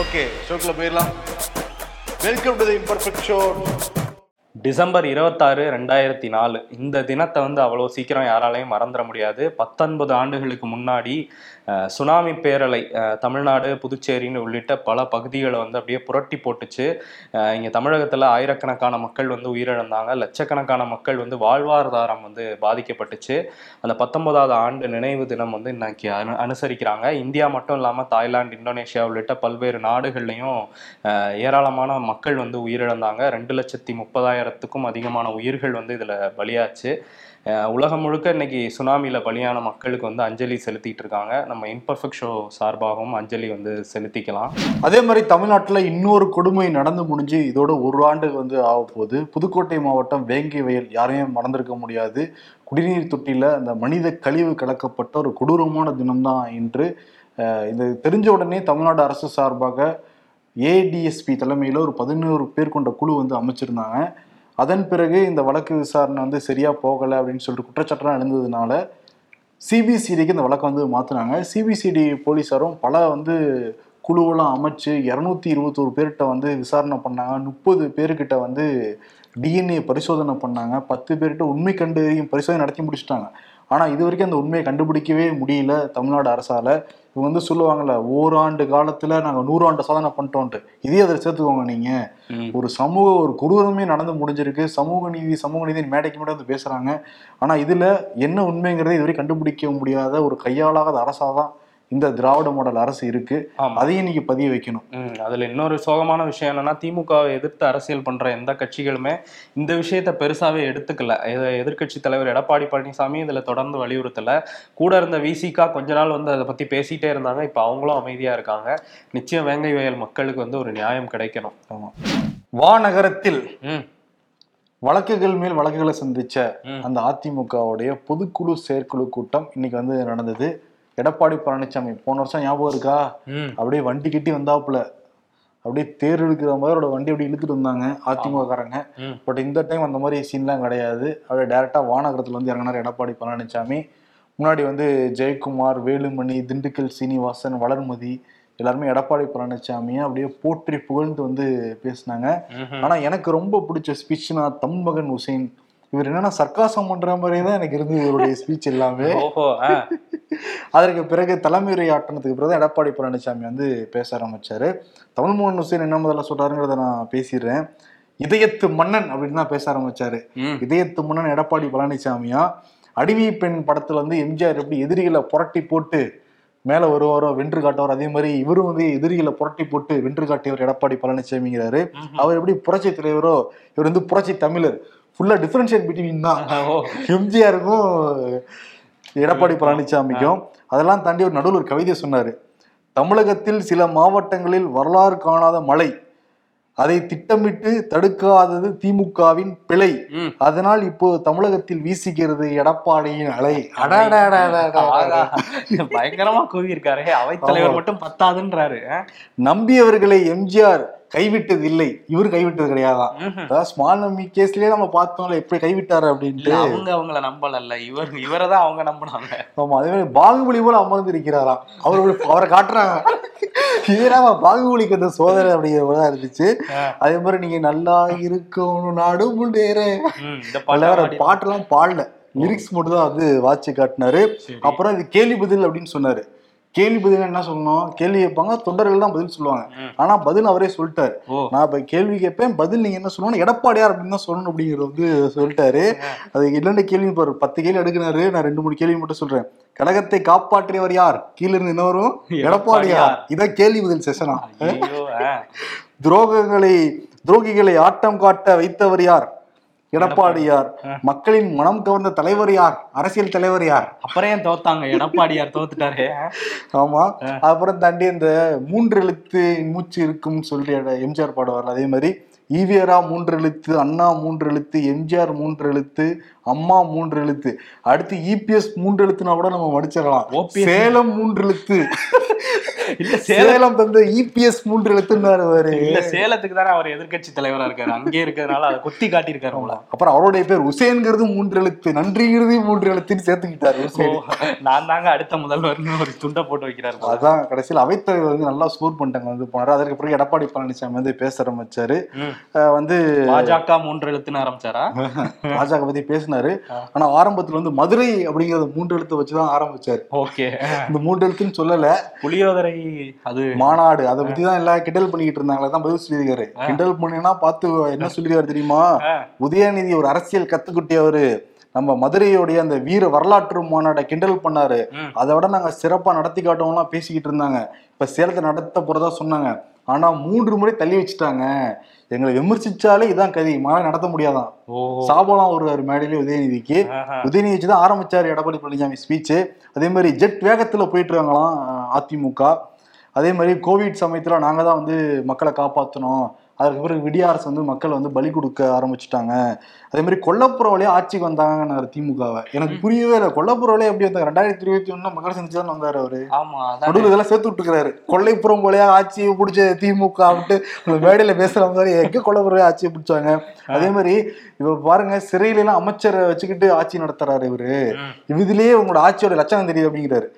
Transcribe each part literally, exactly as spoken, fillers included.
Okay ஷோக்குள்ள போயிடலாம். Welcome to the imperfect show. December இருபத்தாறு ரெண்டாயிரத்தி நாலு இந்த தினத்தை வந்து அவ்வளோ சீக்கிரம் யாராலையும் மறந்துட முடியாது. பத்தொன்பது ஆண்டுகளுக்கு முன்னாடி சுனாமி பேரலை தமிழ்நாடு புதுச்சேரின்னு உள்ளிட்ட பல பகுதிகளை வந்து அப்படியே புரட்டி போட்டுச்சு. இங்கே தமிழகத்தில் ஆயிரக்கணக்கான மக்கள் வந்து உயிரிழந்தாங்க, லட்சக்கணக்கான மக்கள் வந்து வாழ்வாதாரம் வந்து பாதிக்கப்பட்டுச்சு. அந்த பத்தொன்பதாவது ஆண்டு நினைவு தினம் வந்து இன்னைக்கு அனு அனுசரிக்கிறாங்க. இந்தியா மட்டும் இல்லாமல் தாய்லாந்து, இந்தோனேஷியா உள்ளிட்ட பல்வேறு நாடுகள்லையும் ஏராளமான மக்கள் வந்து உயிரிழந்தாங்க. ரெண்டு லட்சத்தி முப்பதாயிரம் க்கும் அதிகமான உயிர்கள் வந்து இதுல பலியாச்சு. உலகம் முழுக்க இன்னைக்கு சுனாமியில் பலியான மக்களுக்கு வந்து அஞ்சலி செலுத்திட்டு இருக்காங்க. நம்ம இம்பர்ஃபெக்ட் ஷோ சார்பாகவும் அஞ்சலி வந்து செலுத்திக்கலாம். அதே மாதிரி தமிழ்நாட்டில் இன்னொரு கொடுமை நடந்து முடிஞ்சு இதோட ஒரு ஆண்டு வந்து ஆக போகுது. புதுக்கோட்டை மாவட்டம் வேங்கை வயல் யாரையும் மறந்திருக்க முடியாது. குடிநீர் தொட்டியில் அந்த மனித கழிவு கலக்கப்பட்ட ஒரு கொடூரமான தினம்தான் இன்று. இது தெரிஞ்ச உடனே தமிழ்நாடு அரசு சார்பாக ஏடிஎஸ்பி தலைமையில் ஒரு பதினோரு பேர் கொண்ட குழு வந்து அமைச்சிருந்தாங்க. அதன் பிறகு இந்த வழக்கு விசாரணை வந்து சரியாக போகலை அப்படின்னு சொல்லிட்டு குற்றச்சாட்டெலாம் எழுந்ததுனால சிபிசிடிக்கு இந்த வழக்கை வந்து மாற்றினாங்க. சிபிசிடி போலீஸாரும் பல வந்து குழுவெல்லாம் அமைச்சு இரநூத்தி இருபத்தோரு பேர்கிட்ட வந்து விசாரணை பண்ணாங்க. முப்பது பேர்கிட்ட வந்து டிஎன்ஏ பரிசோதனை பண்ணாங்க. பத்து பேர்கிட்ட உண்மை கண்டறியும் பரிசோதனை நடத்தி முடிச்சுட்டாங்க. ஆனால் இது வரைக்கும் அந்த உண்மையை கண்டுபிடிக்கவே முடியல தமிழ்நாடு அரசால். இவங்க வந்து சொல்லுவாங்கள்ல, ஓராண்டு காலத்தில் நாங்கள் நூறாண்டு சாதனை பண்ணிட்டோன்ட்டு, இதே அதில் சேர்த்துக்கோங்க. நீங்கள் ஒரு சமூக ஒரு குரூரமே நடந்து முடிஞ்சிருக்கு. சமூக நீதி சமூக நீதி மேடைக்கு மேடம் வந்து பேசுகிறாங்க. ஆனால் இதில் என்ன உண்மைங்கிறத இதுவரை கண்டுபிடிக்க முடியாத ஒரு கையாளாகாத அரசாக தான் இந்த திராவிட மாடல் அரசு இருக்கு. அதையும் இன்னைக்கு பதிய வைக்கணும். அதுல இன்னொரு சோகமான விஷயம் என்னன்னா, திமுகவை எதிர்த்து அரசியல் பண்ற எந்த கட்சிகளுமே இந்த விஷயத்த பெருசாவே எடுத்துக்கல. எதிர்கட்சி தலைவர் எடப்பாடி பழனிசாமி இதுல தொடர்ந்து வலியுறுத்தல. கூட இருந்த விசிகா கொஞ்ச நாள் வந்து அதை பத்தி பேசிட்டே இருந்தாங்க. இப்ப அவங்களும் அமைதியா இருக்காங்க. நிச்சயம் வேங்கை வயல் மக்களுக்கு வந்து ஒரு நியாயம் கிடைக்கணும். ஆமா, வானகரத்தில் வழக்குகள் மேல் வழக்குகளை சந்திச்ச அந்த அதிமுகவுடைய பொதுக்குழு செயற்குழு கூட்டம் இன்னைக்கு வந்து நடந்தது. எடப்பாடி பழனிசாமி போன வருஷம் ஞாபகம் இருக்கா, அப்படியே வண்டி கட்டி வந்தாப்புல அப்படியே தேர் இழுக்கிற மாதிரி அவரோட வண்டி அப்படி இழுத்துட்டு வந்தாங்க அதிமுகக்காரங்க. பட் இந்த டைம் அந்த மாதிரி சீன்லாம் கிடையாது. அப்படியே டேரக்டா வானகரத்துல வந்து இறங்கினார் எடப்பாடி பழனிசாமி. முன்னாடி வந்து ஜெயக்குமார், வேலுமணி, திண்டுக்கல் சீனிவாசன், வளர்மதி எல்லாருமே எடப்பாடி பழனிசாமியை அப்படியே போற்றி புகழ்ந்து வந்து பேசினாங்க. ஆனா எனக்கு ரொம்ப பிடிச்ச ஸ்பீச்னா தன்மகன் உசேன். இவர் என்னன்னா சர்க்காசம் பண்ற மாதிரியே தான் எனக்கு இருந்தது இவருடைய ஸ்பீச் எல்லாமே. அதற்கு பிறகு தலைமையுரை ஆட்டணத்துக்கு பிறகு தான் எடப்பாடி பழனிசாமி வந்து பேச ஆரம்பிச்சாரு. தமிழ்மோகன் ஹுசேன் என்ன முதல்ல சொல்றாருங்கிறத நான் பேசிடுறேன். இதயத்து மன்னன் அப்படின்னு தான் பேச ஆரம்பிச்சாரு. இதயத்து மன்னன் எடப்பாடி பழனிசாமியா அடிமை பெண் படத்துல வந்து எம்ஜிஆர் எப்படி எதிரிகளை புரட்டி போட்டு மேல வருவாரோ வென்று காட்டுவாரோ, அதே மாதிரி இவரும் வந்து எதிரிகளை புரட்டி போட்டு வென்று காட்டியவர் எடப்பாடி பழனிசாமிங்கிறாரு. அவர் எப்படி புரட்சி தலைவரோ இவர் வந்து புரட்சி தமிழர். ஃபுல்லா டிஃபரன்ஷியேட் பிட்வீன் தான் எம்ஜிஆருக்கும் எடப்பாடி பழனிசாமிக்கும். அதெல்லாம் தாண்டி ஒரு நடுவில் ஒரு கவிதை சொன்னாரு. தமிழகத்தில் சில மாவட்டங்களில் வரலாறு காணாத மழை, அதை திட்டமிட்டு தடுக்காதது திமுகவின் பிழை, அதனால் இப்போ தமிழகத்தில் வீசுகிறது எடப்பாடியின் அலை. பயங்கரமா கூவியிருக்காரு. அவைத்தலைவர் மட்டும் பத்தாதுன்றாரு. நம்பியவர்களை எம்ஜிஆர் கைவிட்டது இல்லை, இவரு கைவிட்டது கிடையாதான். அதாவது ஸ்மால் நம்பி கேஸ்லயே நம்ம பார்த்தோம்ல எப்படி கைவிட்டாரு அப்படின்ட்டு. அவங்க அவங்கள நம்பலல்ல, இவர் இவரதான் அவங்க நம்பினாங்க. ஆமா, அதே மாதிரி பாகுபலி போல அமர்ந்து இருக்கிறாராம் அவரு. அவரை காட்டுறாங்க, இதனால பாகுபலிக்கு அந்த சோதனை அப்படிங்கிறதான் இருந்துச்சு. அதே மாதிரி நீங்க நல்லா இருக்கும் நாடும் பாட்டு எல்லாம் பாடல, லிரிக்ஸ் மட்டும் தான் வந்து வாட்சி காட்டினாரு. அப்புறம் இது கேள்வி பதில் அப்படின்னு சொன்னாரு. கேள்வி பதில் என்ன சொல்லணும், கேள்வி கேட்பாங்க, தொண்டர்கள் தான் பதில் சொல்லுவாங்க. ஆனா பதில் அவரே சொல்லிட்டாரு. நான் இப்ப கேள்வி கேட்பேன், பதில் நீங்க என்ன சொல்லணும், எடப்பாடியார் அப்படின்னு தான் சொல்லணும் அப்படிங்கிறது வந்து சொல்லிட்டாரு. அது என்னென்ன கேள்வி பாரு, பத்து கேள்வி எடுக்கிறாரு. நான் ரெண்டு மூணு கேள்வி மட்டும் சொல்றேன். கழகத்தை காப்பாற்றியவர் யார், கீழ இருந்து என்ன வரும், எடப்பாடியார். இதான் கேள்வி பதில் செஷனா. துரோகங்களை துரோகிகளை ஆட்டம் காட்ட வைத்தவர் யார், எடப்பாடியார். மக்களின் மனம் கவர்ந்த தலைவர் யார், அரசியல் தலைவர் யார். அப்புறம் ஏன் தோத்தாங்க, எடப்பாடியார் தோத்துட்டாரு. ஆமா, அப்புறம் தாண்டி இந்த மூன்று எழுத்து மூச்சு இருக்கும் சொல்லிட்டு எம்ஜிஆர் பாடுவார். அதே மாதிரி ஈவியரா மூன்று எழுத்து, அண்ணா மூன்று எழுத்து, எம்ஜிஆர் மூன்று எழுத்து, அம்மா மூன்று எழுத்து, அடுத்து இபிஎஸ் மூன்று எழுத்துனா கூட நம்ம மடிச்சிடலாம். சேலம் மூன்று எழுத்து இல்ல, சேலம் தந்த இபிஎஸ் மூன்று எழுத்துன்னு இல்ல, சேலத்துக்கு தானே அவர் எதிர்கட்சி தலைவரா இருக்காரு, அங்கே இருக்கிறதுனால அதை கொத்தி காட்டியிருக்காரு. அப்புறம் அவருடைய பேர் உசேன்கிறது மூன்று எழுத்து, நன்றிங்கிறது மூன்று எழுத்துன்னு சேர்த்துக்கிட்டாரு. நான் தாங்க அடுத்த முதல்வர்னு ஒரு துண்டை போட்டு வைக்கிறாரு. அதான் கடைசியில் அவைத்தலைவர் வந்து நல்லா ஸ்கோர் பண்ணிட்டாங்க வந்து போனாரு. அதற்கு பிறகு எடப்பாடி பழனிசாமி வந்து பேச ஆரம்பிச்சாரு. வந்து பாஜக மூன்று எழுத்துன்னு ஆரம்பிச்சாரா, பாஜக பத்தி பேசினாரு. ஆனா ஆரம்பத்துல வந்து மதுரை அப்படிங்கறத மூன்று எழுத்து வச்சுதான் ஆரம்பிச்சாரு. ஓகே, இந்த மூன்று எழுத்துன்னு சொல்லல, புளியோதரை அது மாநாடு அதை பத்தி தான் எல்லாம் கிண்டல் பண்ணிக்கிட்டு இருந்தாங்களே தான் பதில் சொல்லியிருக்காரு. கிண்டல் பண்ணினா பார்த்து என்ன சொல்லியிருக்காரு தெரியுமா, உதயநிதி ஒரு அரசியல் கத்துக்குட்டியவரு, நம்ம மதுரையோடைய அந்த வீர வரலாற்று மாநாட்டை கிண்டல் பண்ணாரு, அதை விட நாங்க சிறப்பா நடத்தி காட்டோம்லாம் பேசிக்கிட்டு இருந்தாங்க. இப்ப சேலத்தை நடத்த போறதா சொன்னாங்க, ஆனா மூன்று முறை தள்ளி வச்சுட்டாங்க. எங்களை விமர்சிச்சாலே இதான் கதி, மாநாடு நடத்த முடியாதான். சாபலாம் ஒரு மேடையிலே உதயநிதிக்கு, உதயநிதி வச்சுதான் ஆரம்பிச்சாரு எடப்பாடி பழனிசாமி ஸ்பீச்சு. அதே மாதிரி ஜெட் வேகத்துல போயிட்டு இருக்காங்களாம் அதிமுக. அதே மாதிரி கோவிட் சமயத்துல நாங்க தான் வந்து மக்களை காப்பாற்றணும், அதுக்கு பிறகு விடிய அரசு வந்து மக்கள் வந்து பலி கொடுக்க ஆரம்பிச்சுட்டாங்க. அதே மாதிரி கொல்லப்புறவுலயே ஆட்சிக்கு வந்தாங்க திமுகவை. எனக்கு புரியவே இல்லை, கொல்லப்புறவுலயே எப்படி வந்தாங்க? ரெண்டாயிரத்தி இருபத்தி ஒண்ணு மக்கள் சந்திச்சு தான் வந்தாரு அவரு. நடுவில் இதெல்லாம் சேர்த்து விட்டுருக்காரு, கொல்லைப்புறம் போலயே ஆட்சியை பிடிச்ச திமுக விட்டு மேடையில பேசுற மாதிரி எங்க கொல்லப்புறவே ஆட்சியை பிடிச்சாங்க. அதே மாதிரி இப்ப பாருங்க, சிறையில எல்லாம் அமைச்சரை வச்சுக்கிட்டு ஆட்சி நடத்துறாரு இவரு. இதுலயே உங்களோட ஆட்சியோட லட்சணம் தெரியுது அப்படிங்கிறாரு.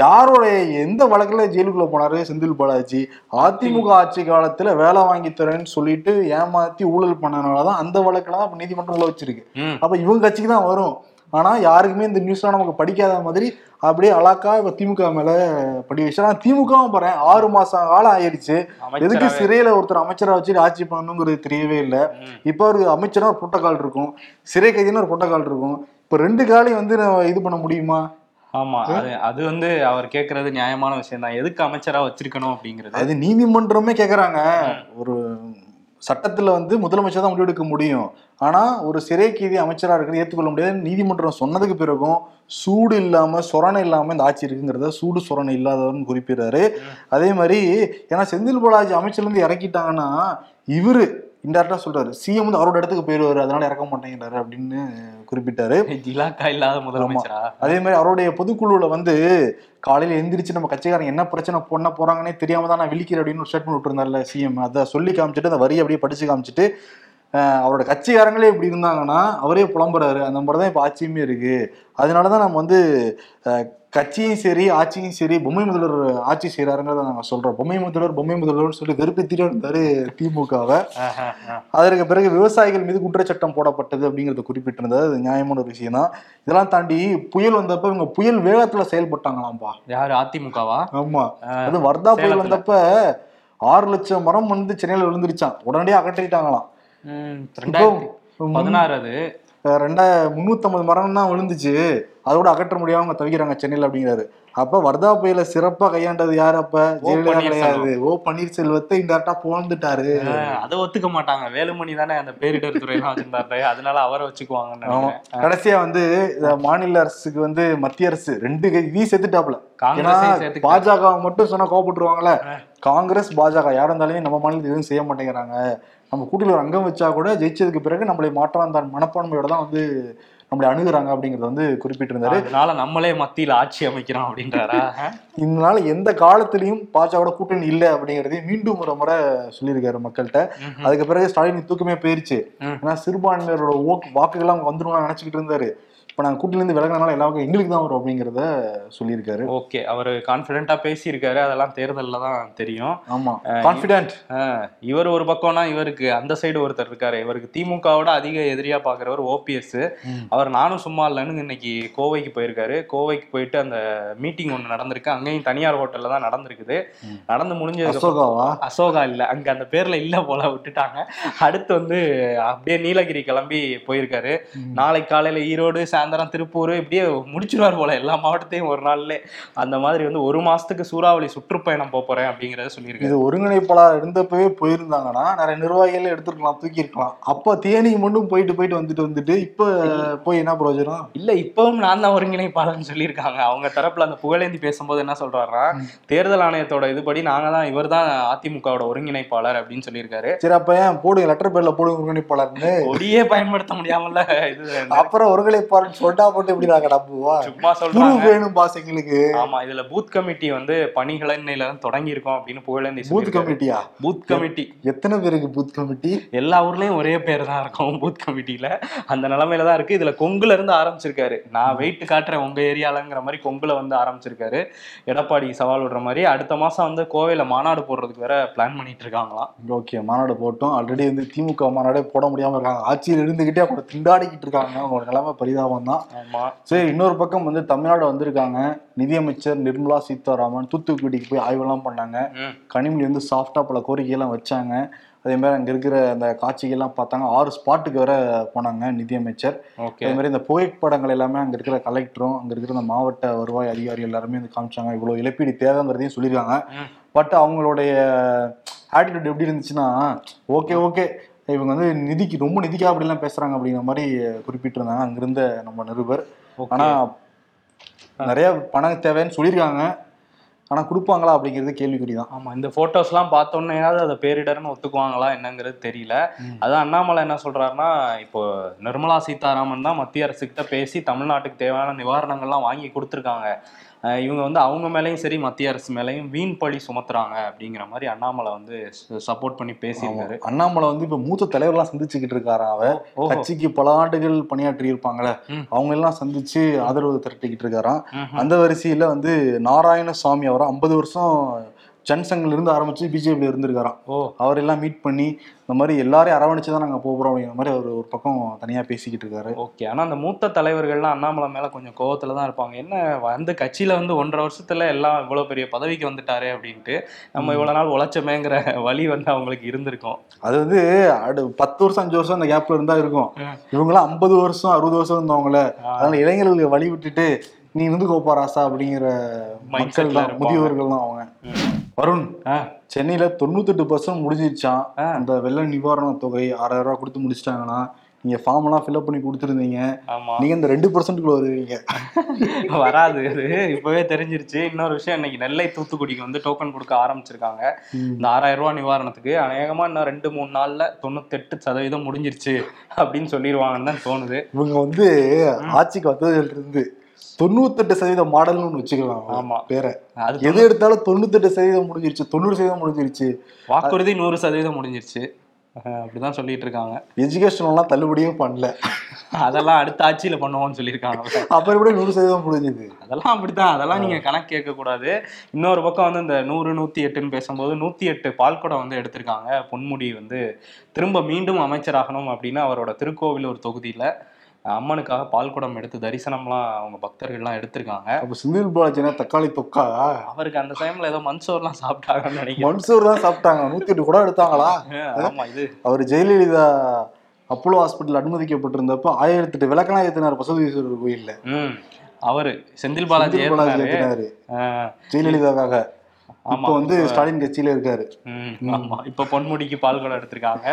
யாரோடைய எந்த வழக்குல ஜெயிலுக்குள்ள போனாரு? செந்தில் பாலாஜி. அதிமுக ஆட்சி காலத்துல வேலை வாங்கி தரேன்னு சொல்லிட்டு ஏமாத்தி ஊழல் பண்ணனாலதான் அந்த வழக்குல தான் நீதிமன்றம் உள்ள வச்சிருக்கு. அப்ப இவங்க கட்சிக்கு தான் வரும். ஆனா யாருக்குமே இந்த நியூஸ்லாம் நமக்கு படிக்காத மாதிரி அப்படியே அழகா இப்ப திமுக மேல படி வச்சா. திமுகவும் பாரு, ஆறு மாசம் காலம் ஆயிடுச்சு, எதுக்கு சிறையில ஒருத்தர் அமைச்சரா வச்சுட்டு ஆட்சி பண்ணணுங்கிறது தெரியவே இல்லை. இப்ப ஒரு அமைச்சரா ஒரு புரோட்டோகால் இருக்கும், சிறை கைதினா ஒரு புரோட்டோகால் இருக்கும். இப்ப ரெண்டு காலையும் வந்து இது பண்ண முடியுமா? ஆமா, அது அது வந்து அவர் கேட்கறது நியாயமான விஷயம் தான். எதுக்கு அமைச்சரா வச்சிருக்கணும் அப்படிங்கிறது அது நீதிமன்றமே கேட்கறாங்க. ஒரு சட்டத்துல வந்து முதலமைச்சர் தான் முடிவெடுக்க முடியும், ஆனா ஒரு சிறை கைதி அமைச்சரா இருக்கிறது ஏற்றுக்கொள்ள முடியாது. நீதிமன்றம் சொன்னதுக்கு பிறகும் சூடு இல்லாம சொரணை இல்லாம இந்த ஆட்சி இருக்குங்கிறத சூடு சொரணை இல்லாதவர்னு குறிப்பிடுறாரு. அதே மாதிரி ஏன்னா செந்தில் பாலாஜி அமைச்சர்ல இருந்து இறக்கிட்டாங்கன்னா இவரு இன்டெரக்டா சொல்றாரு, சிஎம் வந்து அவரோட இடத்துக்கு போயிடுவாரு, அதனால இறக்க மாட்டேங்கிறாரு அப்படின்னு குறிப்பிட்டாரு. இலாக்கா இல்லாத முதலமைச்சரா. அதே மாதிரி அவருடைய பொதுக்குழுல வந்து காலையில எந்திரிச்சு நம்ம கட்சிக்காரங்க என்ன பிரச்சனை பண்ண போறாங்கன்னே தெரியாம தான் நான் விழிக்கிறேன் அப்படின்னு ஒரு ஸ்டேட்மெண்ட் விட்டுருந்தாருல சிஎம். அதை சொல்லி காமிச்சிட்டு அந்த வரியை அப்படியே படிச்சு காமிச்சிட்டு அவரோட கட்சிக்காரங்களே இப்படி இருந்தாங்கன்னா அவரே புலம்புறாரு. அந்த மாதிரி தான் இப்போ ஆட்சியுமே இருக்கு. அதனாலதான் நம்ம வந்து கட்சியும் சரி ஆட்சியும் சரி பொம்மை முதல்வர் ஆட்சி செய்யறாருங்கிறத நாங்க சொல்றோம். பொம்மை முதல்வர் பொம்மை முதல்வர்னு சொல்லி வெறுப்பித்திட்டே இருந்தாரு திமுகவை. அதற்கு பிறகு விவசாயிகள் மீது குற்றச்சட்டம் போடப்பட்டது அப்படிங்கிறத குறிப்பிட்டிருந்தது. அது நியாயமான ஒரு விஷயம் தான். இதெல்லாம் தாண்டி புயல் வந்தப்ப இவங்க புயல் வேகத்துல செயல்பட்டாங்களாம்பா. யாரு, அதிமுகவா? ஆமா, அது வர்தா புயல் வந்தப்ப ஆறு லட்சம் மரம் வந்து சென்னையில விழுந்துருச்சான், உடனடியே அகற்றிட்டாங்களாம். பதினாறு அது ரெண்டா முன்னூத்தி ஐம்பது மரம் தான் விழுந்துச்சு, அதோட அகற்ற முடியாம அவங்க தவிக்கிறாங்க சென்னையில் அப்படிங்கிறாரு. அப்ப வர்தா புயல சிறப்பா கையாண்டது யாரு? அப்ப ஜெயலலிதா கிடையாது, ஓ பன்னீர்செல்வத்தை இன்டெரக்டா போந்துட்டாரு. அதை ஒத்துக்க மாட்டாங்க, வேலுமணி தானே அந்த பேரிடர் துறை வச்சிருந்தாரு, அதனால அவரை வச்சுக்குவாங்க. கடைசியா வந்து மாநில அரசுக்கு வந்து மத்திய அரசு ரெண்டு கை சேர்த்துட்டாப்ல. காங்கிரஸ் பாஜக மட்டும் சொன்னா கோவப்பட்டுருவாங்கல்ல, காங்கிரஸ் பாஜக யாரும் இருந்தாலுமே நம்ம மாநிலத்துக்கு எதுவும் செய்ய மாட்டேங்கிறாங்க, நம்ம கூட்டில ஒரு அங்கம் வச்சா கூட ஜெயிச்சதுக்கு பிறகு நம்மளை மாற்றம் தான் மனப்பான்மையோட தான் வந்து நம்மளை அணுகுறாங்க அப்படிங்கறத வந்து குறிப்பிட்டிருந்தாரு. அதனால நம்மளே மத்தியில் ஆட்சி அமைக்கிறோம் அப்படின்றாரா? இதனால எந்த காலத்திலையும் பாஜகவோட கூட்டணி இல்லை அப்படிங்கறதையும் மீண்டும் ஒரு முறை சொல்லியிருக்காரு மக்கள்கிட்ட. அதுக்கு பிறகு ஸ்டாலின் தூக்கமே போயிருச்சு, ஏன்னா சிறுபான்மையோட வாக்குகள் அவங்க வந்துடும் நினைச்சுக்கிட்டு இருந்தாரு. இப்போ நாங்கள் கூட்டிலேருந்து விலகினால எல்லாருக்கும் எங்களுக்கு தான் வரும் அப்படிங்கிறத சொல்லியிருக்காரு. ஓகே, அவர் கான்ஃபிடென்ட்டாக பேசியிருக்காரு, அதெல்லாம் தேர்தலில் தான் தெரியும். ஆமாம், கான்ஃபிடென்ட். இவர் ஒரு பக்கம்னா இவருக்கு அந்த சைடு ஒருத்தர் இருக்காரு, இவருக்கு திமுகவோட அதிக எதிரியாக பார்க்குறவர் ஓபிஎஸ். அவர் நானும் சும்மா இல்லைன்னு இன்னைக்கு கோவைக்கு போயிருக்காரு. கோவைக்கு போயிட்டு அந்த மீட்டிங் ஒன்று நடந்திருக்கு, அங்கேயும் தனியார் ஹோட்டலில் தான் நடந்திருக்குது. நடந்து முடிஞ்ச அசோகாவா? அசோகா இல்லை, அங்கே அந்த பேரில் இல்லை போல விட்டுட்டாங்க. அடுத்து வந்து அப்படியே நீலகிரி கிளம்பி போயிருக்காரு. நாளை காலையில் ஈரோடு சாந்தி சாயந்தரம் திருப்பூர் இப்படியே முடிச்சிருவார் போல எல்லா மாவட்டத்தையும் ஒரு நாள்ல. அந்த மாதிரி வந்து ஒரு மாசத்துக்கு சூறாவளி சுற்றுப்பயணம் போறேன் அப்படிங்கறத சொல்லியிருக்காரு. இது ஒருங்கிணைப்பாளர் இருந்தப்பவே போயிருந்தாங்கன்னா நிறைய நிர்வாகிகள் எடுத்துருக்கலாம், தூக்கி இருக்கலாம். அப்ப தேனி மட்டும் போயிட்டு போயிட்டு வந்துட்டு வந்துட்டு இப்ப போய் என்ன பிரயோஜனம்? இல்ல இப்பவும் நான் தான் ஒருங்கிணைப்பாளர்னு சொல்லியிருக்காங்க. அவங்க தரப்புல அந்த புகழேந்தி பேசும்போது என்ன சொல்றாருன்னா, தேர்தல் ஆணையத்தோட இதுபடி நாங்க தான் இவர் தான் அதிமுகவோட ஒருங்கிணைப்பாளர் அப்படின்னு சொல்லியிருக்காரு. சரி அப்ப ஏன் போடுங்க, லெட்டர் பேர்ல போடுங்க ஒருங்கிணைப்பாளர்னு. ஒளியே பயன்படுத்த முடியாமல்ல இது, அப்புறம் ஒருங்கிணைப்பாளர் சொட்டா போட்டு எப்படி நாங்க நம்புவோம்? சும்மா சொல்றேன் பாசங்களுக்கு. ஆமா, இதுல பூத் கமிட்டி வந்து பணிகளை இன்னையில தொடங்கி இருக்கோம் அப்படின்னு புகழேந்தி. பூத் கமிட்டியா? பூத் கமிட்டி எத்தனை பேருக்கு பூத் கமிட்டி? எல்லா ஊர்லயும் ஒரே பேர் தான் இருக்கும் பூத் கமிட்டியில. அந்த நிலைமையில தான் இருக்கு. இதுல கொங்குல இருந்து ஆரம்பிச்சிருக்காரு. நான் வெயிட் காட்டுறேன் உங்க ஏரியாலங்கிற மாதிரி கொங்குல வந்து ஆரம்பிச்சிருக்காரு. எடப்பாடி சவால் விடுற மாதிரி அடுத்த மாசம் வந்து கோவையில மாநாடு போடுறதுக்கு வேற பிளான் பண்ணிட்டு இருக்காங்களாம். ஓகே, மாநாடு போட்டோம். ஆல்ரெடி வந்து திமுக மாநாடே போட முடியாம இருக்காங்க. ஆட்சியில் இருந்துகிட்டே கூட திண்டாடிக்கிட்டு இருக்காங்க. அவங்க நிலைமை பரிதாபம் தான். ஆமா. சரி, இன்னொரு பக்கம் வந்து தமிழ்நாடு வந்திருக்காங்க நிதியமைச்சர் நிர்மலா சீதாராமன். தூத்துக்குடிக்கு போய் ஆய்வெல்லாம் பண்ணாங்க. கனிமொழி வந்து சாஃப்டா பல கோரிக்கை எல்லாம் வச்சாங்க. அதே மாதிரி அங்கே இருக்கிற அந்த காட்சிகள்லாம் பார்த்தாங்க. ஆறு ஸ்பாட்டுக்கு வர போனாங்க நிதியமைச்சர். அதே மாதிரி இந்த புகைப்படங்கள் எல்லாமே அங்கே இருக்கிற கலெக்டரும் அங்கே இருக்கிற அந்த மாவட்ட வருவாய் அதிகாரி எல்லாருமே வந்து காமிச்சாங்க. இவ்வளோ இழப்பீடு தேவைங்கிறதையும் சொல்லியிருக்காங்க. பட் அவங்களுடைய ஆட்டிடியூட் எப்படி இருந்துச்சுன்னா, ஓகே ஓகே இவங்க வந்து நிதிக்கு ரொம்ப நிதிக்காக அப்படிலாம் பேசுகிறாங்க அப்படிங்கிற மாதிரி குறிப்பிட்டிருந்தாங்க அங்கிருந்த நம்ம நிருபர். ஆனால் நிறைய பணம் தேவைன்னு சொல்லியிருக்காங்க. ஆனால் கொடுப்பாங்களா அப்படிங்கிறது கேள்விக்குறி தான். ஆமாம், இந்த ஃபோட்டோஸ்லாம் பார்த்தோன்னே ஏதாவது அதை பேரிடர்னு ஒத்துக்குவாங்களா என்னங்கிறது தெரியல. அதான் அண்ணாமலை என்ன சொல்கிறாருன்னா, இப்போ நிர்மலா சீதாராமன் தான் மத்திய அரசுக்கிட்ட பேசி தமிழ்நாட்டுக்கு தேவையான நிவாரணங்கள்லாம் வாங்கி கொடுத்துருக்காங்க. இவங்க வந்து அவங்க மேலேயும் சரி மத்திய அரசு மேலேயும் வீண் பழி சுமத்துறாங்க அப்படிங்கிற மாதிரி அண்ணாமலை வந்து சப்போர்ட் பண்ணி பேசியிருக்காரு. அண்ணாமலை வந்து இப்போ மூத்த தலைவர்லாம் சந்திச்சுக்கிட்டு இருக்காரு. அவன் கட்சிக்கு பல ஆண்டுகள் பணியாற்றி இருப்பாங்களே, அவங்க எல்லாம் சந்திச்சு ஆதரவு திரட்டிக்கிட்டு இருக்காராம். அந்த வரிசையில வந்து நாராயணசாமி அவரை ஐம்பது வருஷம் ஜன்சங்கர்ல இருந்து ஆரம்பிச்சு பிஜேபியில இருந்திருக்காராம். ஓ, அவரெல்லாம் மீட் பண்ணி இந்த மாதிரி எல்லாரையும் அரவணைச்சு தான் நாங்கள் போகிறோம் அப்படிங்கிற மாதிரி அவர் ஒரு பக்கம் தனியாக பேசிக்கிட்டு இருக்காரு. ஓகே, ஆனால் அந்த மூத்த தலைவர்கள்லாம் அண்ணாமலை மேலே கொஞ்சம் கோவத்தில் தான் இருப்பாங்க. என்ன வந்து கட்சியில் வந்து ஒன்றரை வருஷத்தில் எல்லாம் இவ்வளோ பெரிய பதவிக்கு வந்துட்டாரு அப்படின்ட்டு நம்ம இவ்வளோ நாள் உழைச்சமேங்கிற வழி வந்து அவங்களுக்கு இருந்திருக்கும். அது வந்து அடு பத்து வருஷம் அஞ்சு வருஷம் அந்த கேப்ல இருந்தால் இருக்கும். இவங்களாம் ஐம்பது வருஷம் அறுபது வருஷம் இருந்தவங்கள. அதனால இளைஞர்களுக்கு வழி விட்டுட்டு நீ வந்து கோபாராசா அப்படிங்கிற மக்கள் தான், முதியவர்கள் தான் அவங்க. வருண், சென்னையில தொண்ணூத்தி எட்டு பர்சன்ட் முடிஞ்சிருச்சான் அந்த வெள்ள நிவாரண தொகை. ஆறாயிரம் ரூபாய் கொடுத்து முடிச்சிட்டாங்கன்னா நீங்க ஃபார்ம் எல்லாம் ஃபில்அப் பண்ணி கொடுத்துருந்தீங்க. நீங்க இந்த ரெண்டு பர்சன்ட்குள்ள வருவீங்க வராது. அது இப்பவே தெரிஞ்சிருச்சு. இன்னொரு விஷயம், இன்னைக்கு நெல்லை தூத்துக்குடிக்கு வந்து டோக்கன் கொடுக்க ஆரம்பிச்சிருக்காங்க இந்த ஆறாயிரம் ரூபா நிவாரணத்துக்கு. அநேகமா இன்னும் ரெண்டு மூணு நாள்ல தொண்ணூத்தெட்டு சதவீதம் முடிஞ்சிருச்சு அப்படின்னு சொல்லிடுவாங்கன்னு தான் தோணுது. இவங்க வந்து ஆட்சிக்கு வந்ததுல இருந்து தொண்ணூத்தெட்டு சதவீத மாடல்னு வச்சுக்கலாம். ஆமா, வேற எது எடுத்தாலும் தொண்ணூத்தெட்டு சதவீதம் முடிஞ்சிருச்சு, தொண்ணூறு சதவீதம் முடிஞ்சிருச்சு, வாக்குறுதி நூறு சதவீதம் முடிஞ்சிருச்சு அப்படிதான் சொல்லிட்டு இருக்காங்க. எஜுகேஷன் எல்லாம் தள்ளுபடியும் பண்ணல, அதெல்லாம் அடுத்த ஆட்சியில பண்ணுவோம்னு சொல்லியிருக்காங்க. அப்புறம் எப்படி நூறு சதவீதம் முடிஞ்சது? அதெல்லாம் அப்படித்தான். அதெல்லாம் நீங்க கணக்கு கேட்க கூடாது. இன்னொரு பக்கம் வந்து இந்த நூறு நூத்தி எட்டுன்னு பேசும்போது நூத்தி எட்டு பால்குடம் வந்து எடுத்திருக்காங்க. பொன்முடி வந்து திரும்ப மீண்டும் அமைச்சராகணும் அப்படின்னு அவரோட திருக்கோவில் ஒரு தொகுதியில அம்மனுக்காக பால்குடம் எடுத்து தரிசனம்லாம் அவங்க பக்தர்கள்லாம் எடுத்திருக்காங்க. அப்போ சுனில் பாலாஜினா தக்காளி தொக்கா அவருக்கு அந்த டைம்ல ஏதோ மன்சூர்லாம் சாப்பிட்டாங்கன்னு நினைக்கிறேன். மன்சூர் தான் சாப்பிட்டாங்க. நூத்தி எட்டு கூட எடுத்தாங்களா? ஆமா, இது அவர் ஜெயலலிதா அப்போலோ ஹாஸ்பிட்டல் அனுமதிக்கப்பட்டிருந்தப்ப ஆயிரத்தி எட்டு விளக்கெல்லாம் ஏத்தினார் பசுதீஸ்வரர் கோயில்ல. ம், அவரு செந்தில் பாலாஜி ஏத்தினாரு ஜெயலலிதாக்காக. அப்ப வந்து ஸ்டாலின் கட்சியில இருக்காரு. ஆமா, இப்ப பொன்முடிக்கு பால்குடம் எடுத்திருக்காங்க.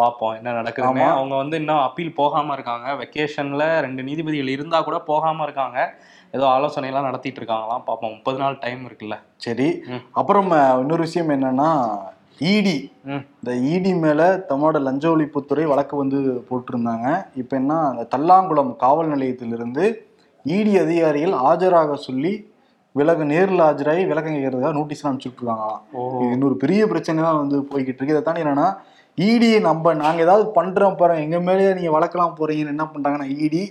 பாப்போம் என்ன நடக்குதுன்னு. அவங்க வந்து இன்னும் அப்பீல் போகாம இருக்காங்க. வெக்கேஷன்ல ரெண்டு நீதிபதிகள் இருந்தா கூட போகாம இருக்காங்க. ஏதோ ஆலோசனை எல்லாம் நடத்திட்டு இருக்காங்களாம். பாப்போம், முப்பது நாள் டைம் இருக்குல்ல. சரி, அப்புறம் இன்னொரு விஷயம் என்னன்னா, இடி இந்த இடி மேல தமிழ்நாடு லஞ்ச ஒழிப்புத்துறை வழக்கு வந்து போட்டிருந்தாங்க. இப்ப என்ன, அந்த தல்லாங்குளம் காவல் நிலையத்திலிருந்து இடி அதிகாரிகள் ஆஜராக சொல்லி விலக நேரில் ஆஜராகி விளக்கம் கேட்கறதுக்காக நோட்டீஸ்லாம் அனுப்பிச்சுட்டு இருக்காங்களாம். இன்னொரு பெரிய பிரச்சனை தான் வந்து போய்கிட்டு இருக்கு. இதை தாண்டி என்னன்னா, இடி நம்ம நாங்கள் ஏதாவது பண்றோம் பாருங்க, எங்க மேலேயே நீங்க வளர்க்கலாம் போறீங்கன்னு என்ன பண்றாங்கன்னா, இடி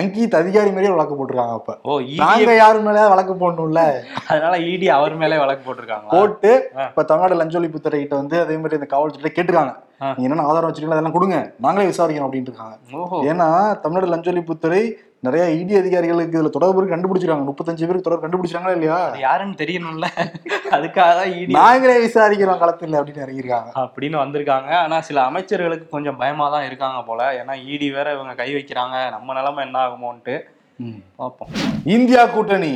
அங்கீத் அதிகாரி மேலேயே வழக்கு போட்டிருக்காங்க. அப்ப ஓ, நாங்க யாரு மேலே வழக்கு போடணும்ல, அதனால இடி அவர் மேலே வழக்கு போட்டிருக்காங்க. போட்டு இப்ப தமிழ்நாடு லஞ்ச ஒழிப்புத்துறை கிட்ட வந்து அதே மாதிரி இந்த காவல்துறையில கேட்டிருக்காங்க, நீங்க என்னென்ன ஆதாரம் வச்சிருக்கீங்களா அதெல்லாம் கொடுங்க, நாங்களே விசாரிக்கிறோம் அப்படின்ட்டு இருக்காங்க. ஏன்னா தமிழ்நாடு லஞ்ச ஒழிப்புத்துறை நிறைய இடி அதிகாரிகளுக்கு இதுல தொடர்பு கண்டுபிடிச்சிருக்காங்க. முப்பத்தஞ்சு பேருக்கு தொடர்பு கண்டுபிடிச்சாங்களா இல்லையா, யாருன்னு தெரியணும்ல. அதுக்காக தான் இடி நாங்களே விசாரிக்கிறோம் களத்துல அப்படின்னு இறங்கிருக்காங்க அப்படின்னு வந்திருக்காங்க. ஆனா சில அமைச்சர்களுக்கு கொஞ்சம் பயமா தான் இருக்காங்க போல. ஏன்னா இடி வேற இவங்க கை வைக்கிறாங்க, நம்ம நிலைமை என்ன ஆகுமோன்ட்டு. பார்ப்போம். இந்தியா கூட்டணி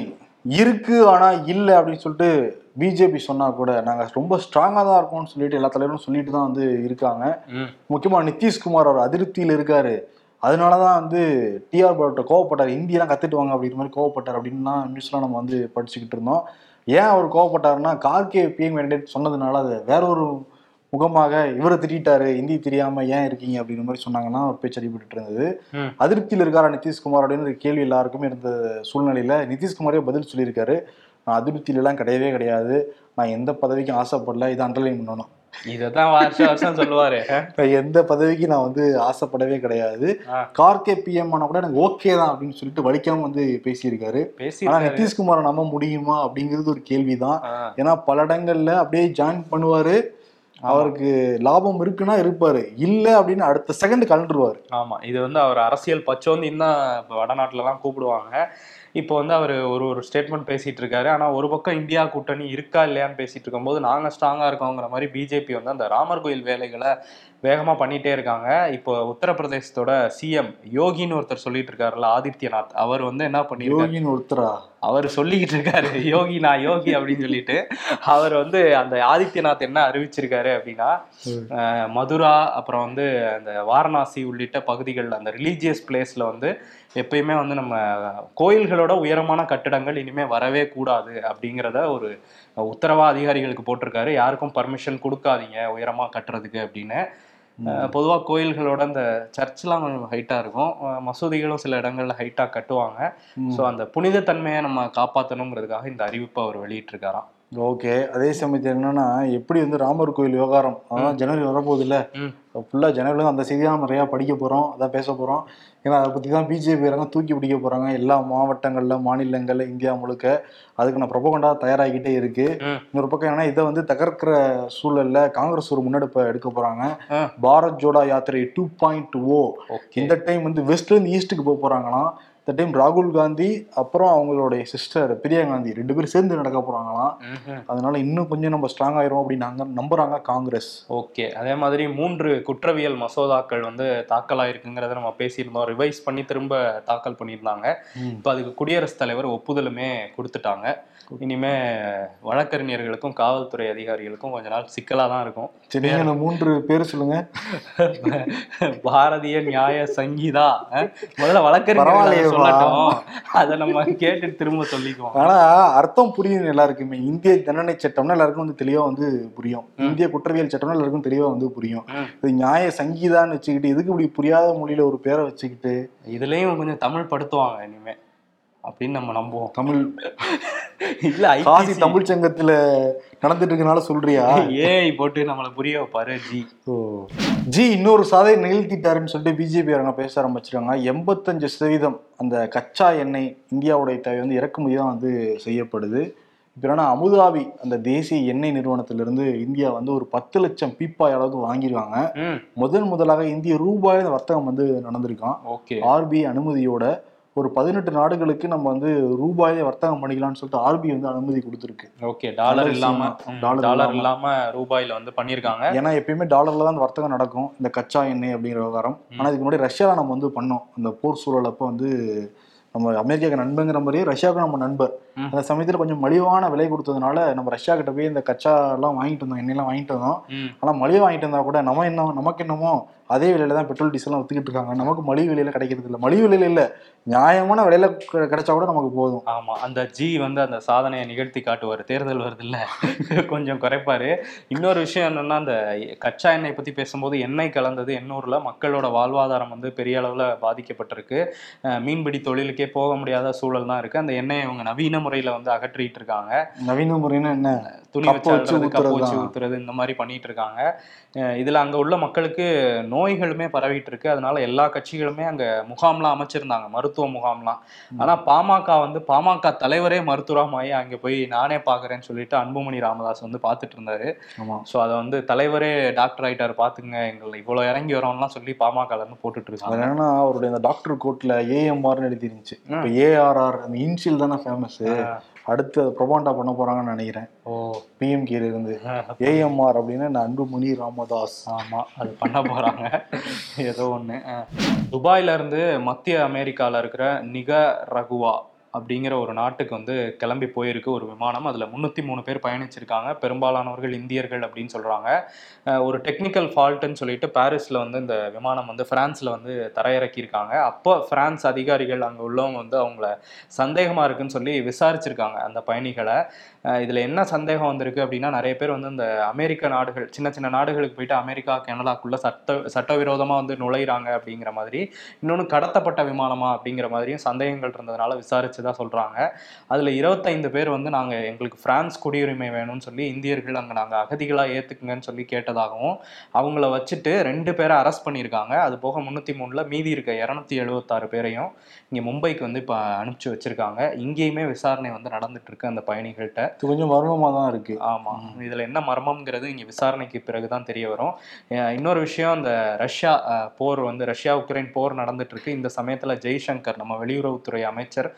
இருக்கு ஆனா இல்லை அப்படின்னு சொல்லிட்டு பிஜேபி சொன்னா கூட நாங்கள் ரொம்ப ஸ்ட்ராங்காக தான் இருக்கோம்னு சொல்லிட்டு எல்லா தலைவரும் சொல்லிட்டு தான் வந்து இருக்காங்க. முக்கியமாக நிதிஷ்குமார் அவர் அதிருப்தியில் இருக்காரு, அதனால தான் வந்து டிஆர் பாலோட கோவப்பட்டார், இந்தியெல்லாம் கத்துட்டுவாங்க அப்படின்ற மாதிரி கோவப்பட்டார் அப்படின்னா நியூஸ்லாம் நம்ம வந்து படிச்சுக்கிட்டு இருந்தோம். ஏன் அவர் கோவப்பட்டாருன்னா கார்கே பிஎம் கேண்டிடேட் சொன்னதுனால அது வேற ஒரு முகமாக இவரை திட்டாரு, இந்தி தெரியாம ஏன் இருக்கீங்க அப்படின்ற மாதிரி சொன்னாங்கன்னா ஒரு பேச்சு அடிபட்டு இருந்தது. அதிருப்தியில் இருக்காரா நிதிஷ்குமார் அப்படின்னு ஒரு கேள்வி எல்லாருக்குமே இருந்த சூழ்நிலையில நிதிஷ்குமாரே பதில் சொல்லியிருக்காரு, நான் அதிருப்தியிலாம் கிடையவே கிடையாது, நான் எந்த பதவிக்கும் ஆசைப்படல, இதை அண்டர்லைன் பண்ணணும். இதான் வருஷம் வருஷம் சொல்லுவாரு, எந்த பதவிக்கு நான் வந்து ஆசைப்படவே கிடையாது, கார்கே பிஎம் ஆனா கூட எனக்கு ஓகே தான் அப்படின்னு சொல்லிட்டு வலிக்காம வந்து பேசியிருக்காரு. ஆனா நிதிஷ்குமாரை நம்ப முடியுமா அப்படிங்கிறது ஒரு கேள்விதான். ஏன்னா பல இடங்கள்ல அப்படியே ஜாயின் பண்ணுவாரு, அவருக்கு லாபம் இருக்குன்னா இருப்பாரு, இல்ல அப்படின்னு அடுத்த செகண்ட் கலண்டுருவாரு. ஆமா, இது வந்து அவர் அரசியல் பச்சோந்தின்னு தான் இப்போ வடநாட்டுல தான் கூப்பிடுவாங்க. இப்போ வந்து அவர் ஒரு ஒரு ஸ்டேட்மெண்ட் பேசிட்டு இருக்காரு. ஆனால் ஒரு பக்கம் இந்தியா கூட்டணி இருக்கா இல்லையான்னு பேசிட்டு இருக்கும்போது நாங்கள் ஸ்ட்ராங்காக இருக்கோங்கிற மாதிரி பிஜேபி வந்து அந்த ராமர் கோயில் வேலைகளை வேகமாக பண்ணிகிட்டே இருக்காங்க. இப்போ உத்தரப்பிரதேசத்தோட சிஎம் யோகின்னு ஒருத்தர் சொல்லிட்டு இருக்காருல்ல, ஆதித்யநாத், அவர் வந்து என்ன பண்ணி யோகின்னு ஒருத்தரா அவர் சொல்லிக்கிட்டு இருக்காரு, யோகி நான் யோகி அப்படின்னு சொல்லிட்டு அவர் வந்து அந்த ஆதித்யநாத் என்ன அறிவிச்சிருக்காரு அப்படின்னா, மதுரா அப்புறம் வந்து அந்த வாரணாசி உள்ளிட்ட பகுதிகள் அந்த ரிலீஜியஸ் பிளேஸ்ல வந்து எப்பயுமே வந்து நம்ம கோயில்களோட உயரமான கட்டிடங்கள் இனிமே வரவே கூடாது அப்படிங்கிறத ஒரு உத்தரவா அதிகாரிகளுக்கு போட்டிருக்காரு, யாருக்கும் பர்மிஷன் கொடுக்காதீங்க உயரமா கட்டுறதுக்கு அப்படின்னு. பொதுவாக கோயில்களோட அந்த சர்ச்லாம் கொஞ்சம் ஹைட்டாக இருக்கும், மசூதிகளும் சில இடங்கள்ல ஹைட்டாக கட்டுவாங்க. ஸோ அந்த புனித தன்மையை நம்ம காப்பாற்றணுங்கிறதுக்காக இந்த அறிவிப்பை அவர் வெளியிட்டிருக்காராம். ஓகே, அதே சமயத்தில் என்னன்னா எப்படி வந்து ராமர் கோயில் விவகாரம் அதான் ஜனவரி வரப்போகுது இல்லை, ஃபுல்லாக ஜனவரியில அந்த செய்தியாக நிறையா படிக்க போகிறோம், அதான் பேச போகிறோம். ஏன்னா அதை பற்றி தான் பிஜேபி இறங்க தூக்கி பிடிக்க போகிறாங்க எல்லா மாவட்டங்களில் மாநிலங்களில் இந்தியா முழுக்க. அதுக்கு நான் ப்ரொபகண்டா தயாராகிட்டே இருக்கு. இன்னொரு பக்கம் ஏன்னா இதை வந்து தகர்க்கிற சூழலில் காங்கிரஸ் ஒரு முன்னெடுப்பை எடுக்க போகிறாங்க, பாரத் ஜோடா யாத்திரை டூ பாயிண்ட் ஓ. இந்த டைம் வந்து வெஸ்ட்லேருந்து ஈஸ்ட்டுக்கு போக போகிறாங்களாம். இந்த டைம் ராகுல் காந்தி அப்புறம் அவங்களுடைய சிஸ்டர் பிரியா காந்தி ரெண்டு பேரும் சேர்ந்து நடக்க போறாங்களாம். அதனால இன்னும் கொஞ்சம் நம்ம ஸ்ட்ராங் ஆயிரும் அப்படின்னு நம்புறாங்க காங்கிரஸ். ஓகே, அதே மாதிரி மூன்று குற்றவியல் மசோதாக்கள் வந்து தாக்கல் ஆயிருக்குங்கிறத நம்ம பேசியிருந்தோம், ரிவைஸ் பண்ணி திரும்ப தாக்கல் பண்ணியிருந்தாங்க. இப்போ அதுக்கு குடியரசுத் தலைவர் ஒப்புதலுமே கொடுத்துட்டாங்க. இனிமே வழக்கறிஞர்களுக்கும் காவல்துறை அதிகாரிகளுக்கும் கொஞ்ச நாள் சிக்கலா தான் இருக்கும். சரியான மூன்று பேர் சொல்லுங்க, பாரதிய நியாய சங்கீதா. முதல்ல வழக்கறிஞர் அத நம்ம கேட்டு திரும்ப சொல்லிக்குவோம். ஆனா அர்த்தம் புரியும் எல்லாருக்குமே, இந்திய தண்டனை சட்டம்னா எல்லாருக்கும் வந்து தெளிவா வந்து புரியும், இந்திய குற்றவியல் சட்டம்னா எல்லாருக்கும் தெளிவா வந்து புரியும். இது நியாய சங்கீதான்னு வச்சுக்கிட்டு எதுக்கு இப்படி புரியாத மொழியில ஒரு பேரை வச்சுக்கிட்டு, இதுலயும் கொஞ்சம் தமிழ் படுத்துவாங்க இனிமே அப்படின்னு நம்ம நம்புவோம். தமிழ் இல்ல காசி தமிழ் சங்கத்துல நடந்துட்டு இருக்கனால சொல்றியா, ஏஐ போட்டு நம்மளை புரிய வைப்பாரு. ஜி ஓ ஜி இன்னொரு சாதனை நிகழ்த்திட்டாருன்னு சொல்லிட்டு பிஜேபி அவங்க பேச ஆரம்பிச்சிருக்காங்க. எண்பத்தஞ்சு சதவீதம் அந்த கச்சா எண்ணெய் இந்தியாவுடைய தேவை வந்து இறக்குமதி தான் வந்து செய்யப்படுது. இப்போ என்னன்னா அபுதாபி அந்த தேசிய எண்ணெய் நிறுவனத்திலிருந்து இந்தியா வந்து ஒரு பத்து லட்சம் பீப்பாய் அளவுக்கு வாங்கிடுவாங்க. முதன் முதலாக இந்திய ரூபாய் வர்த்தகம் வந்து நடந்திருக்கான். ஓகே, ஆர்பிஐ அனுமதியோட ஒரு பதினெட்டு நாடுகளுக்கு நம்ம வந்து ரூபாயை வர்த்தகம் பண்ணிக்கலாம்னு சொல்லிட்டு ஆர்பிஐ வந்து அனுமதி கொடுத்துருக்கு. ஓகே, டாலர் இல்லாம டாலர் இல்லாம ரூபாயில வந்து பண்ணியிருக்காங்க. ஏன்னா எப்பயுமே டாலர்ல தான் அந்த வர்த்தகம் நடக்கும் இந்த கச்சா எண்ணெய் அப்படிங்கிற விவகாரம். ஆனா இதுக்கு முன்னாடி ரஷ்யாவில நம்ம வந்து பண்ணோம், அந்த போர் சூழலப்ப வந்து நம்ம அமெரிக்காவுக்கு நண்பங்கிற மாதிரியே ரஷ்யாவுக்கு நம்ம நண்பர். அந்த சமயத்தில் கொஞ்சம் மலிவான விலை கொடுத்ததுனால நம்ம ரஷ்யா கிட்ட போய் இந்த கச்சா எல்லாம் வாங்கிட்டு வந்தோம், எண்ணெய் எல்லாம் வாங்கிட்டு வந்தோம். ஆனால் மலிவு வாங்கிட்டு வந்தா கூட நம்ம என்ன நமக்கு என்னமோ அதே விலையில தான் பெட்ரோல் டீசல்லாம் ஒத்துக்கிட்டு இருக்காங்க. நமக்கு மலிவு விலையில கிடைக்கிறது இல்லை, மலிவு விலையில இல்லை நியாயமான விலையில கிடைச்சா கூட நமக்கு போதும். ஆமா, அந்த ஜி வந்து அந்த சாதனையை நிகழ்த்தி காட்டுவார், தேர்தல் வருது இல்லை கொஞ்சம் குறைப்பாரு. இன்னொரு விஷயம் என்னன்னா அந்த கச்சா எண்ணெய் பத்தி பேசும்போது எண்ணெய் கலந்தது எண்ணூறுல மக்களோட வாழ்வாதாரம் வந்து பெரிய அளவில் பாதிக்கப்பட்டிருக்கு. மீன்பிடி தொழிலுக்கே போக முடியாத சூழல் தான் இருக்கு. அந்த எண்ணெயை அவங்க நவீன முறையில வந்து அகற்றிட்டு இருக்காங்க. நவீன முறையில என்ன துணி வச்சு கப்பு வச்சு ஊத்துறது இந்த மாதிரி பண்ணிட்டு இருக்காங்க. இதுல அங்க உள்ள மக்களுக்கு நோய்களுமே பரவிட்டு இருக்கு. அதனால எல்லா கட்சிகளுமே அங்க முகாம்லாம் அமைச்சிருந்தாங்க, மருத்துவ முகாம்லாம். ஆனா பாமக வந்து பாமக தலைவரே மருத்துவராமாயி அங்க போய் நானே பாக்குறேன்னு சொல்லிட்டு அன்புமணி ராமதாஸ் வந்து பாத்துட்டு இருந்தாரு. சோ அதை வந்து தலைவரே டாக்டர் ஆயிட்டாரு பாத்துங்க எங்களை இவ்வளவு இறங்கி வரோம்லாம் சொல்லி பாமகல இருந்து போட்டுட்டு இருக்காங்க. ஏன்னா அவருடைய டாக்டர் கோட்ல ஏஎம்ஆர் எழுதி இருந்துச்சு, ஏஆர்ஆர் இன்சியல் தானே ஃபேமஸ், அடுத்து ப்ரொபோண்டா பண்ண போறாங்கன்னு நினைக்கிறேன். ஓ பிஎம் கீழ இருந்து ஏஎம்ஆர் அப்படின்னா நான் அன்புமணி ராமதாஸ். ஆமா அது பண்ண போறாங்க ஏதோ ஒன்று. துபாயில இருந்து மத்திய அமெரிக்காவில் இருக்கிற நிக ரகுவா அப்படிங்கிற ஒரு நாட்டுக்கு வந்து கிளம்பி போயிருக்கு ஒரு விமானம். அதில் முந்நூற்றி மூணு பேர் பயணிச்சிருக்காங்க, பெரும்பாலானவர்கள் இந்தியர்கள் அப்படின்னு சொல்கிறாங்க. ஒரு டெக்னிக்கல் ஃபால்ட்டுன்னு சொல்லிட்டு பாரிஸில் வந்து இந்த விமானம் வந்து ஃப்ரான்ஸில் வந்து தரையிறக்கியிருக்காங்க. அப்போ ஃப்ரான்ஸ் அதிகாரிகள் அங்கே உள்ளவங்க வந்து அவங்கள சந்தேகமாக இருக்குன்னு சொல்லி விசாரிச்சிருக்காங்க அந்த பயணிகளை. இதில் என்ன சந்தேகம் வந்திருக்கு அப்படின்னா, நிறைய பேர் வந்து இந்த அமெரிக்க நாடுகள் சின்ன சின்ன நாடுகளுக்கு போயிட்டு அமெரிக்கா கனடாக்குள்ளே சட்ட சட்டவிரோதமாக வந்து நுழைகிறாங்க அப்படிங்கிற மாதிரி, இன்னொன்று கடத்தப்பட்ட விமானமா அப்படிங்கிற மாதிரியும் சந்தேகங்கள் இருந்ததுனால விசாரிச்சு தான் சொல்றாங்க. அதுல இருபத்தைந்து பேர் வந்து நாங்க எங்களுக்கு பிரான்ஸ் குடியுரிமை வேணும்னு சொல்லி இந்தியர்கள் அங்க நாங்க அகதிகளா ஏத்துக்குங்கன்னு சொல்லி கேட்டதாகவும் அவங்கள வச்சுட்டு ரெண்டு பேரை அரெஸ்ட் பண்ணியிருக்காங்க. அது போக முன்னூத்தி மூணுல மீதி இருக்க இருநூத்தி எழுபத்தி ஆறு பேரையும் இங்க மும்பைக்கு வந்து இப்ப அனுப்பிச்சு வச்சிருக்காங்க. இங்கேயுமே விசாரணை வந்து நடந்துட்டு இருக்கு அந்த பயணிகள்கிட்ட. கொஞ்சம் மர்மமா தான் இருக்கு. ஆமா இதுல என்ன மர்மம்ங்கிறது இங்க விசாரணைக்கு பிறகுதான் தெரிய வரும். இன்னொரு விஷயம், அந்த ரஷ்யா போர் வந்து ரஷ்யா உக்ரைன் போர் நடந்துட்டு இருக்கு. இந்த சமயத்துல ஜெய்சங்கர் நம்ம வெளியுறவுத்துறை அமைச்சர்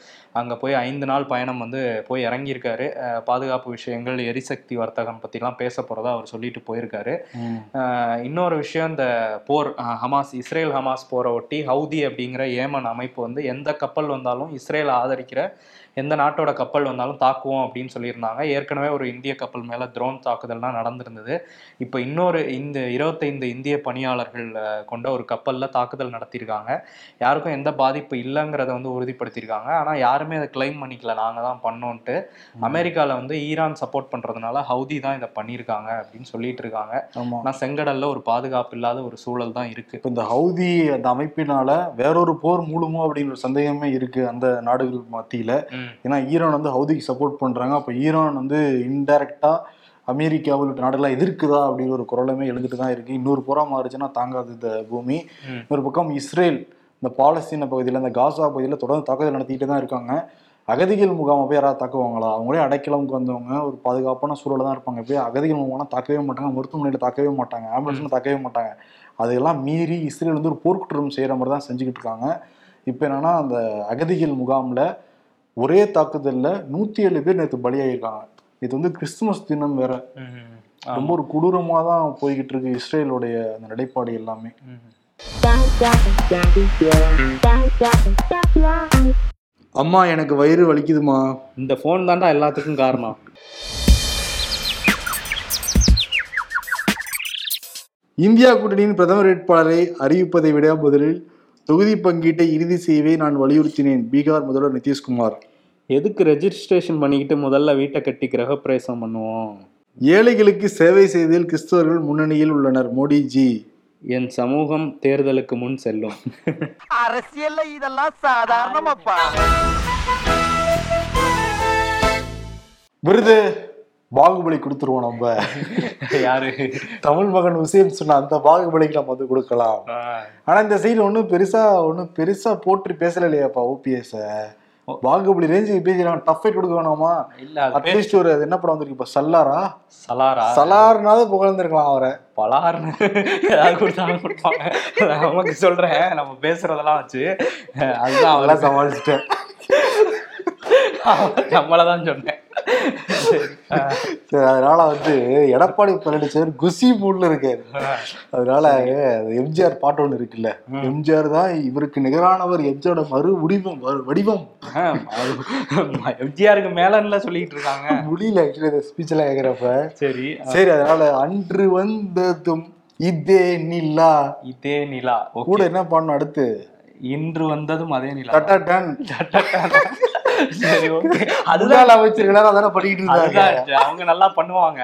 அங்கே போய் ஐந்து நாள் பயணம் வந்து போய் இறங்கியிருக்காரு. பாதுகாப்பு விஷயங்கள் எரிசக்தி வர்த்தகம் பற்றிலாம் பேச போகிறதா அவர் சொல்லிட்டு போயிருக்காரு. இன்னொரு விஷயம், இந்த போர் ஹமாஸ் இஸ்ரேல் ஹமாஸ் போரை ஒட்டி ஹவுதி அப்படிங்கிற ஏமன் அமைப்பு வந்து எந்த கப்பல் வந்தாலும் இஸ்ரேல் ஆதரிக்கிற எந்த நாட்டோட கப்பல் வந்தாலும் தாக்குவோம் அப்படின்னு சொல்லியிருந்தாங்க. ஏற்கனவே ஒரு இந்திய கப்பல் மேலே ட்ரோன் தாக்குதல்லாம் நடந்திருந்தது. இப்போ இன்னொரு இந்த இருபத்தைந்து இந்திய பணியாளர்கள் கொண்ட ஒரு கப்பலில் தாக்குதல் நடத்தியிருக்காங்க. யாருக்கும் எந்த பாதிப்பு இல்லைங்கிறத வந்து உறுதிப்படுத்தியிருக்காங்க. ஆனால் யாருமே அதை கிளைம் பண்ணிக்கல நாங்கள் தான் பண்ணோன்ட்டு. அமெரிக்காவில் வந்து ஈரான் சப்போர்ட் பண்ணுறதுனால ஹவுதி தான் இதை பண்ணியிருக்காங்க அப்படின்னு சொல்லிட்டு இருக்காங்க. ஆனால் செங்கடலில் ஒரு பாதுகாப்பு இல்லாத ஒரு சூழல் தான் இருக்குது. இப்போ இந்த ஹவுதி அந்த அமைப்பினால வேறொரு போர் மூலமோ அப்படிங்கிற சந்தேகமே இருக்குது அந்த நாடுகள் மத்தியில். ஏன்னா ஈரான் வந்து ஹவுதிக்கு சப்போர்ட் பண்றாங்க. அப்ப ஈரான் வந்து இன்டைரக்டா அமெரிக்கா உள்ளிட்ட நாடுகளாக எதிர்க்குதா அப்படிங்கிற ஒரு குரலுமே எழுந்துட்டு தான் இருக்கு. இன்னொரு புறம் மாறுச்சுன்னா தாங்காது இந்த பூமி. இன்னொரு பக்கம் இஸ்ரேல் இந்த பாலஸ்தீன பகுதியில் இந்த காசா பகுதியில் தொடர்ந்து தாக்குதல் நடத்திக்கிட்டு தான் இருக்காங்க. அகதிகள் முகாமை போய் யாராவது தாக்குவாங்களா? அவங்களே அடைக்கலமுக்கு வந்தவங்க ஒரு பாதுகாப்பான சூழலில் தான் இருப்பாங்க. போய் அகதிகள் முகாம்னா தாக்கவே மாட்டாங்க, மருத்துவமனையில் தாக்கவே மாட்டாங்க, ஆம்புலன்ஸ்லாம் தாக்கவே மாட்டாங்க. அதெல்லாம் மீறி இஸ்ரேல் வந்து ஒரு போர்க்குற்றம் செய்கிற மாதிரி தான் செஞ்சுக்கிட்டு இருக்காங்க. இப்போ என்னன்னா அந்த அகதிகள் முகாமில் ஒரே தாக்குதலில் நூற்றி ஏழு பேர் நேற்று பலியாகிருக்காங்க. இது வந்து கிறிஸ்துமஸ் தினம் வேற. ரொம்ப ஒரு கொடூரமாக தான் போய்கிட்டு இருக்கு இஸ்ரேலுடைய அந்த நடைபாடு எல்லாமே. அம்மா எனக்கு வயிறு வலிக்குதுமா, இந்த ஃபோன் தாண்டா எல்லாத்துக்கும் காரணம். இந்தியா கூட்டணியின் பிரதமர் வேட்பாளரை அறிவிப்பதை விட முதலில் தொகுதி பங்கீட்டை இறுதி செய்யவே நான் வலியுறுத்தினேன், பீகார் முதல்வர் நிதிஷ்குமார். எதுக்கு ரெஜிஸ்ட்ரேஷன் பண்ணிக்கிட்டு முதல்ல வீட்டை கட்டி கிரகப்பிரவேசம் பண்ணுவோம்? ஏழைகளுக்கு சேவை செய்ததில் கிறிஸ்தவர்கள் முன்னணியில் உள்ளனர், மோடிஜி. என் சமூகம் தேர்தலுக்கு முன் செல்லும். அரசியல்ல இதெல்லாம் சாதாரணமாப்பா. விருது பாகுபலி கொடுத்துருவோம் நம்ம. யாரு தமிழ் மகன் உசேன் சொன்ன அந்த பாகுபலிக்கு நம்ம வந்து கொடுக்கலாம். ஆனா இந்த சைடில் ஒன்றும் பெருசா ஒன்றும் பெருசா போட்டு பேசல இல்லையாப்பா. ஓபிஎஸ் பாகுபலி ரேஞ்சுக்கு பேசிடலாம், டஃப் ஃபைட் கொடுக்க வேணாமா? இல்ல அட்லீஸ்ட் ஒரு என்ன படம் வந்திருக்கு இப்போ, சல்லாரா சலாரா சலாருனாவது புகழ்ந்துருக்கலாம் அவரை. பலார்னு ஏதாவது கொடுத்தாலும் கொடுப்பாங்க. நமக்கு சொல்றேன் நம்ம பேசுறதெல்லாம் வச்சு அதுதான் அவெல்லாம் சமாளிச்சுட்டேன். நம்மளதான் சொன்னேன். அதனால வந்து எடப்பாடி பழனிசாமி குசி மூட்ல இருக்காரு. அதனால எம்ஜிஆர் பாட்டு ஒண்ணு இருக்குல்ல, எம்ஜிஆர் தான் இவருக்கு நிகரானவர், எம்ஜிஆரோட மறு வடிவம் வடிவம் எம்ஜிஆருக்கு மேல சொல்லிட்டு இருக்காங்க. முடியல ஸ்பீச் எல்லாம் கேக்குறப்ப. சரி சரி அதனால அன்று வந்ததும் இதே நிலா இதே நிலா கூட என்ன பண்ணணும் அடுத்து, இன்று வந்ததும் அதே நிலா டட்டான் டட்டான். அதுதான் அவங்க நல்லா பண்ணுவாங்க.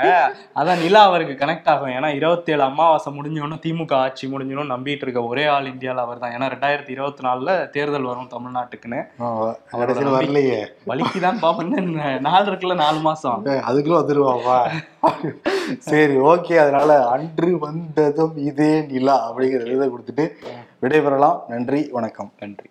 அதான் நிலா அவருக்கு கனெக்ட் ஆகும். ஏன்னா இருபத்தி ஏழு அமாவாசை முடிஞ்சோன்னு திமுக ஆட்சி முடிஞ்சோன்னு நம்பிட்டு இருக்க ஒரே ஆள் இந்தியாவில் அவர் தான். ஏன்னா ரெண்டாயிரத்தி இருபத்தி நாலுல தேர்தல் வரும் தமிழ்நாட்டுக்குன்னு. வரலையே வலிக்குதான் பாப்பண்ணு. நாலு இருக்குல்ல நாலு மாசம், அதுக்குள்ள வந்துருவாப்பா. சரி ஓகே. அதனால அன்று வந்ததும் இதே நிலா அப்படிங்கிற இதை கொடுத்துட்டு விடைபெறலாம். நன்றி வணக்கம். நன்றி.